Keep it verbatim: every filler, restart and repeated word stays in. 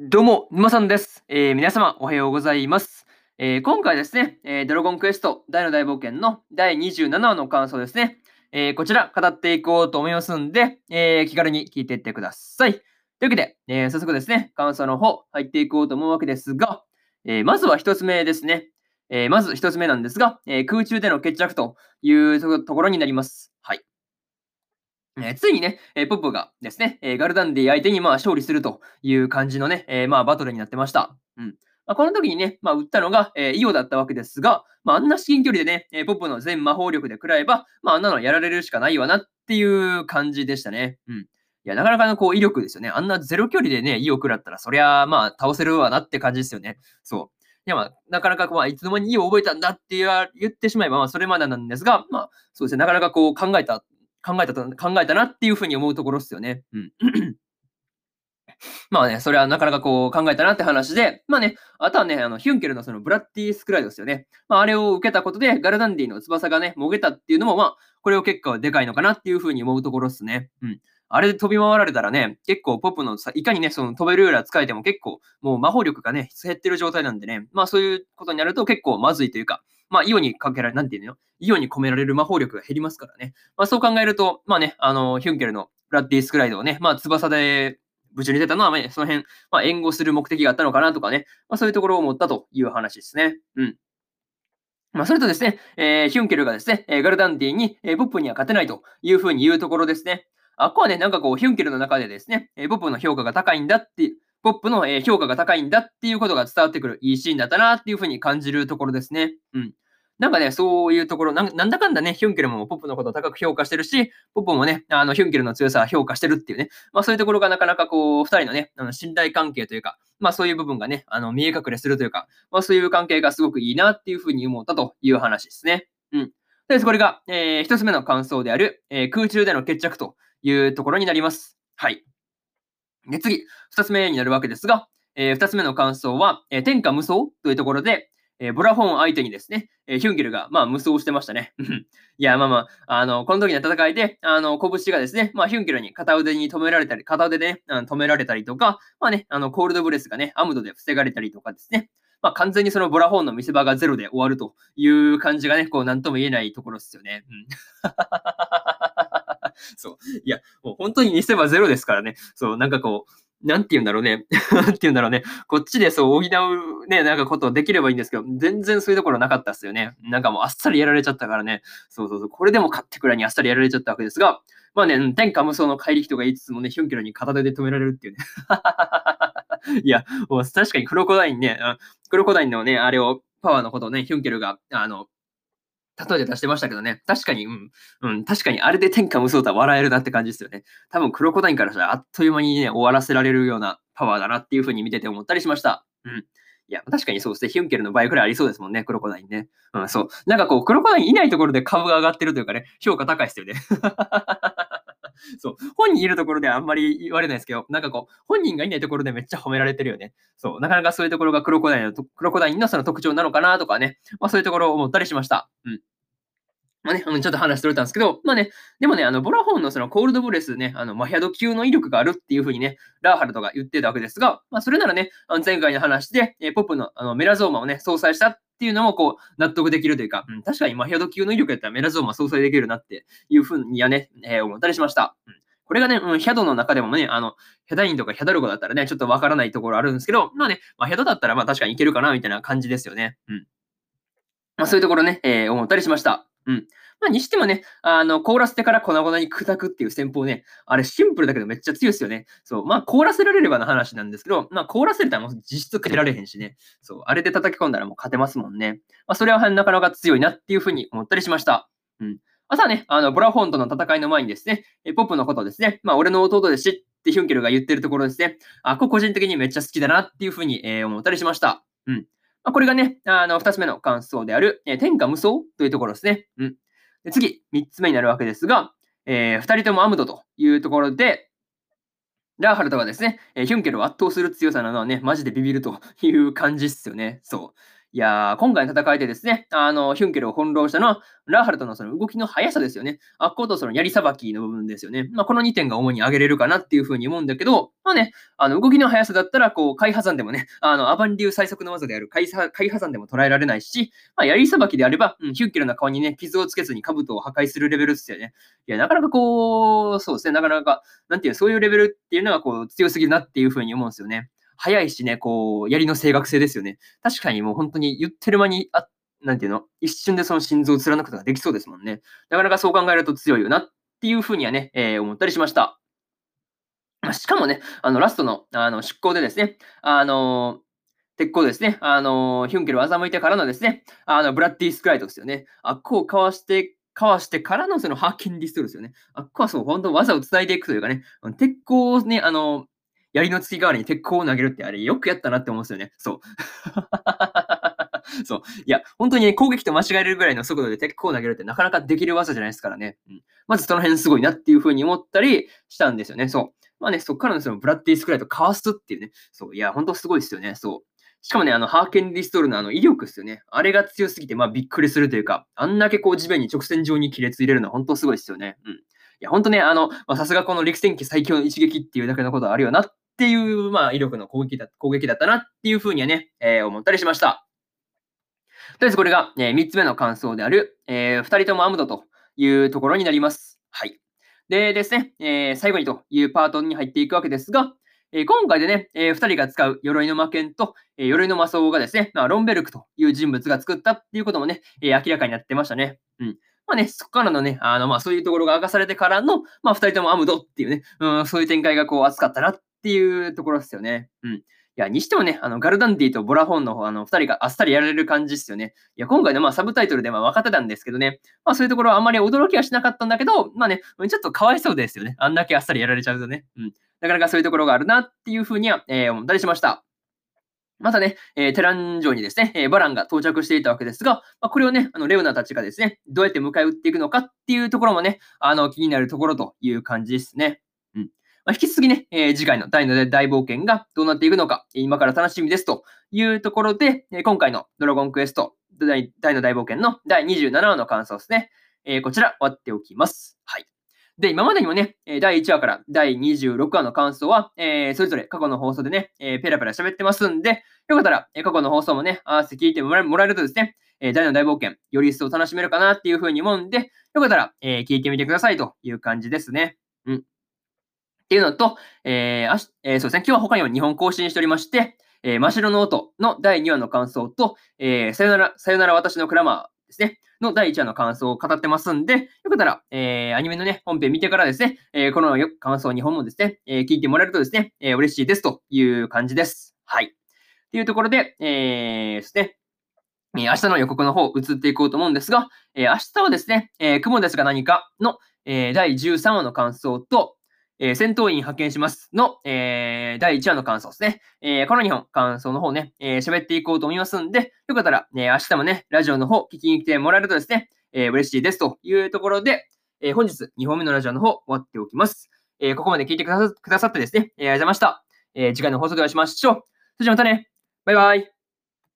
どうも、沼さんです。えー、皆様、おはようございます。えー、今回ですね、えー、ドラゴンクエスト大の大冒険のだいにじゅうななわの感想ですね、えー、こちら語っていこうと思いますんで、えー、気軽に聞いていってください。というわけで、えー、早速ですね、感想の方入っていこうと思うわけですが、えー、まずは一つ目ですね。えー、まず一つ目なんですが、えー、空中での決着というところになります。はい。えー、ついにね、えー、ポップがですね、えー、ガルダンディ相手にまあ勝利するという感じのね、えー、まあバトルになってました。うんまあ、この時にね、まあ、打ったのが、えー、イオだったわけですが、まあ、あんな至近距離でね、えー、ポップの全魔法力で食らえば、まあ、あんなのやられるしかないわなっていう感じでしたね。うん、いやなかなかのこう威力ですよね。あんなゼロ距離でね、イオ食らったら、そりゃまあ倒せるわなって感じですよね。そう。いやまあ、なかなかこう、まあ、いつの間にイオ覚えたんだって言ってしまえば、まあ、それまでなんですが、まあ、そうですね、なかなかこう考えた。考えたと、考えたなっていうふうに思うところですよね。うん。まあね、それはなかなかこう考えたなって話で、まあね、あとはね、あのヒュンケルのそのブラッディ・スクライドですよね。まああれを受けたことで、ガルダンディの翼がね、もげたっていうのも、まあ、これを結果はでかいのかなっていうふうに思うところですね。うん。あれで飛び回られたらね、結構ポップのさ、いかにね、その飛べるような使えても結構、もう魔法力がね、減ってる状態なんでね、まあそういうことになると結構まずいというか、まあ、イオにかけられ、なんていうの？イオに込められる魔法力が減りますからね。まあ、そう考えると、まあね、あの、ヒュンケルのブラッディ・スクライドをね、まあ、翼でぶち抜いてたのは、まあね、その辺、まあ、援護する目的があったのかなとかね、まあ、そういうところを思ったという話ですね。うん。まあ、それとですね、えー、ヒュンケルがですね、ガルダンディに、えー、ポップには勝てないというふうに言うところですね。あ、ここはね、なんかこう、ヒュンケルの中でですね、えー、ポップの評価が高いんだって、ポップの評価が高いんだっていうことが伝わってくるいいシーンだったなっていうふうに感じるところですね。うん。なんかね、そういうところな、なんだかんだね、ヒュンケルもポップのことを高く評価してるし、ポップもね、あのヒュンケルの強さを評価してるっていうね、まあそういうところがなかなかこう、二人のね、あの信頼関係というか、まあそういう部分がね、あの見え隠れするというか、まあそういう関係がすごくいいなっていうふうに思ったという話ですね。うん。とりあえずこれが、えー、一つ目の感想である、えー、空中での決着というところになります。はい。で、次、二つ目になるわけですが、えー、二つ目の感想は、えー、天下無双というところで、えー、ボラフォン相手にですね、えー、ヒュンケルが、まあ、無双してましたね。いや、まあまあ、あの、この時の戦いで、あの、拳がですね、まあ、ヒュンケルに片腕に止められたり、片腕で、ね、あの止められたりとか、まあね、あの、コールドブレスがね、アムドで防がれたりとかですね、まあ、完全にそのボラフォンの見せ場がゼロで終わるという感じがね、こう、なんとも言えないところですよね。うん。そう。いや、もう本当に見せ場ゼロですからね。そう、なんかこう、なんて言うんだろうね。なんて言うんだろうね。こっちでそう補うね、なんかことできればいいんですけど、全然そういうところなかったっすよね。なんかもうあっさりやられちゃったからね。そうそうそう。これでも勝ってくらいにあっさりやられちゃったわけですが、まあね、天下無双の怪力とか言いつつもね、ヒュンケルに片手で止められるっていうね。いや、もう確かにクロコダインね、クロコダインのね、あれを、パワーのことをね、ヒュンケルが、あの、例えて出してましたけどね。確かに、うん。うん。確かに、あれで天下無双とは笑えるなって感じですよね。多分、クロコダインからしたら、あっという間にね、終わらせられるようなパワーだなっていうふうに見てて思ったりしました。うん。いや、確かにそうですね。ヒュンケルの倍くらいありそうですもんね、クロコダインね。うん、そう。なんかこう、クロコダインいないところで株が上がってるというかね、評価高いですよね。そう。本人いるところではあんまり言われないですけど、なんかこう、本人がいないところでめっちゃ褒められてるよね。そう。なかなかそういうところがクロコダインの、クロコダインのその特徴なのかなとかね。まあそういうところを思ったりしました。うん。まあね、あのちょっと話しとれたんですけど、まあね、でもね、あの、ボラフォンのそのコールドブレスね、あの、マヒャド級の威力があるっていうふうにね、ラーハルトが言ってたわけですが、まあそれならね、あの前回の話で、えー、ポップの、あのメラゾーマをね、相殺したっていうのもこう納得できるというか、うん、確かにマヒャド級の威力やったらメラゾーマ相殺できるなっていうふうにはね、えー、思ったりしました。うん、これがね、うん、ヒャドの中でもね、あの、ヒャダインとかヒャダルゴだったらね、ちょっとわからないところあるんですけど、まあね、まあ、ヒャドだったらまあ確かにいけるかなみたいな感じですよね。うん。まあそういうところね、えー、思ったりしました。うん。まあ、にしてもね、あの、凍らせてから粉々に砕くっていう戦法ね、あれシンプルだけどめっちゃ強いですよね。そう。まあ、凍らせられればの話なんですけど、まあ、凍らせれたらもう実質勝てられへんしね。そう。あれで叩き込んだらもう勝てますもんね。まあ、それはなかなか強いなっていうふうに思ったりしました。うん。朝ね、あの、ボラフォンとの戦いの前にですね、えポップのことをですね、まあ、俺の弟で知ってヒュンケルが言ってるところですね、あ、これ個人的にめっちゃ好きだなっていうふうに、えー、思ったりしました。うん。まあ、これがね、あの、二つ目の感想である、えー、天下無双というところですね。うん。で次、三つ目になるわけですが、えー、二人ともアムドというところで、ラーハルトがですね、えー、ヒュンケルを圧倒する強さなのはね、マジでビビるという感じっすよね。そう。いやー、今回の戦いでですね、あの、ヒュンケルを翻弄したのは、ラーハルトのその動きの速さですよね。あっことその槍さばきの部分ですよね。まあ、このにてんが主に挙げれるかなっていうふうに思うんだけど、まあね、あの、動きの速さだったら、こう、カイハザンでもね、あの、アバン流最速の技であるカイハザンでも捉えられないし、まあ、槍さばきであれば、うん、ヒュンケルの顔にね、傷をつけずに兜を破壊するレベルですよね。いや、なかなかこう、そうですね、なかなか、なんていう、そういうレベルっていうのが、こう、強すぎるなっていうふうに思うんですよね。早いしね、こう、槍の正確性ですよね。確かにもう本当に言ってる間に、あ、なんていうの、一瞬でその心臓を貫くことができそうですもんね。なかなかそう考えると強いよなっていうふうにはね、えー、思ったりしました。まあ、しかもね、あの、ラストの、あの、出航でですね、あのー、鉄鋼ですね、あのー、ヒュンケルを欺いてからのですね、あの、ブラッディ・スクライトですよね。あっこをかわして、かわしてからのそのハーキン・ディストルですよね。あっこはそう、本当技を伝えていくというかね、鉄鋼をね、あのー、槍の突き代わりに鉄鋼を投げるって、あれよくやったなって思うんですよね。そう。そう。いや、本当に、ね、攻撃と間違えるぐらいの速度で鉄鋼を投げるってなかなかできる技じゃないですからね。うん、まずその辺すごいなっていうふうに思ったりしたんですよね。そう。まあね、そっからのそのブラッディ・スクライトかわすっていうね。そう。いや、本当すごいですよね。そう。しかもね、あの、ハーケンディストールのあの威力ですよね。あれが強すぎて、まあびっくりするというか、あんだけこう地面に直線上に亀裂入れるのは本当すごいですよね。うん。いや、本当ね、あの、さすがこの陸戦記最強の一撃っていうだけのことはあるよな。っていう、まあ、威力の攻撃だ、攻撃だったなっていうふうにはね、えー、思ったりしました。とりあえずこれが、えー、みっつめの感想である、えー、ふたりともアムドというところになります。はい。でですね、えー、最後にというパートに入っていくわけですが、えー、今回でね、えー、ふたりが使う鎧の魔剣と、えー、鎧の魔装がですね、まあ、ロンベルクという人物が作ったっていうこともね、えー、明らかになってましたね。うん。まあね、そこからのね、あの、まあそういうところが明かされてからの、まあふたりともアムドっていうね、うん、そういう展開がこう熱かったなっていうところですよね。うん。いや、にしてもね、あの、ガルダンディとボラホンの、あの、ふたりがあっさりやられる感じですよね。いや、今回のまあサブタイトルでまあ分かってたんですけどね、まあそういうところはあんまり驚きはしなかったんだけど、まあね、ちょっとかわいそうですよね。あんだけあっさりやられちゃうとね。うん。なかなかそういうところがあるなっていうふうには、えー、思ったりしました。またね、えー、テラン城にですね、えー、バランが到着していたわけですが、まあ、これをね、あのレオナたちがですね、どうやって迎え撃っていくのかっていうところもね、あの気になるところという感じですね。うんまあ、引き続きね、えー、次回のだいなな大冒険がどうなっていくのか、今から楽しみですというところで、えー、今回のドラゴンクエストだいなな大冒険のだいにじゅうななわの感想ですね、えー、こちら終わっておきます。はい。で、今までにもね、だいいちわからだいにじゅうろくわの感想は、えー、それぞれ過去の放送でね、えー、ペラペラ喋ってますんで、よかったら、えー、過去の放送もね、合わせて聞いてもらえ、もらえるとですね、えー、だいなな大冒険、より一層楽しめるかなっていうふうに思うんで、よかったら、えー、聞いてみてくださいという感じですね。うん。っていうのと、えーあしえー、そうですね、今日は他にもにほん更新しておりまして、えー、真っ白の音のだいにわの感想と、えー、さよなら、さよなら私のクラマーですね。のだいいちわの感想を語ってますんで、よかったら、えー、アニメのね、本編見てからですね、えー、この感想にほんもですね、えー、聞いてもらえるとですね、えー、嬉しいですという感じです。はい。というところで、えー、ですね、えー、明日の予告の方、移っていこうと思うんですが、えー、明日はですね、えー、雲ですが何かの、えー、だいじゅうさんわの感想と、えー、戦闘員派遣しますの、えー、だいいちわの感想ですね。えー、このにほん、感想の方ね、えー、喋っていこうと思いますんで、よかったら、ね、明日もね、ラジオの方、聞きに来てもらえるとですね、えー、嬉しいですというところで、えー、本日にほんめのラジオの方、終わっておきます。えー、ここまで聞いてくださ、くださってですね、えー、ありがとうございました。えー、次回の放送でお会いしましょう。それじゃまたね、バイバイ。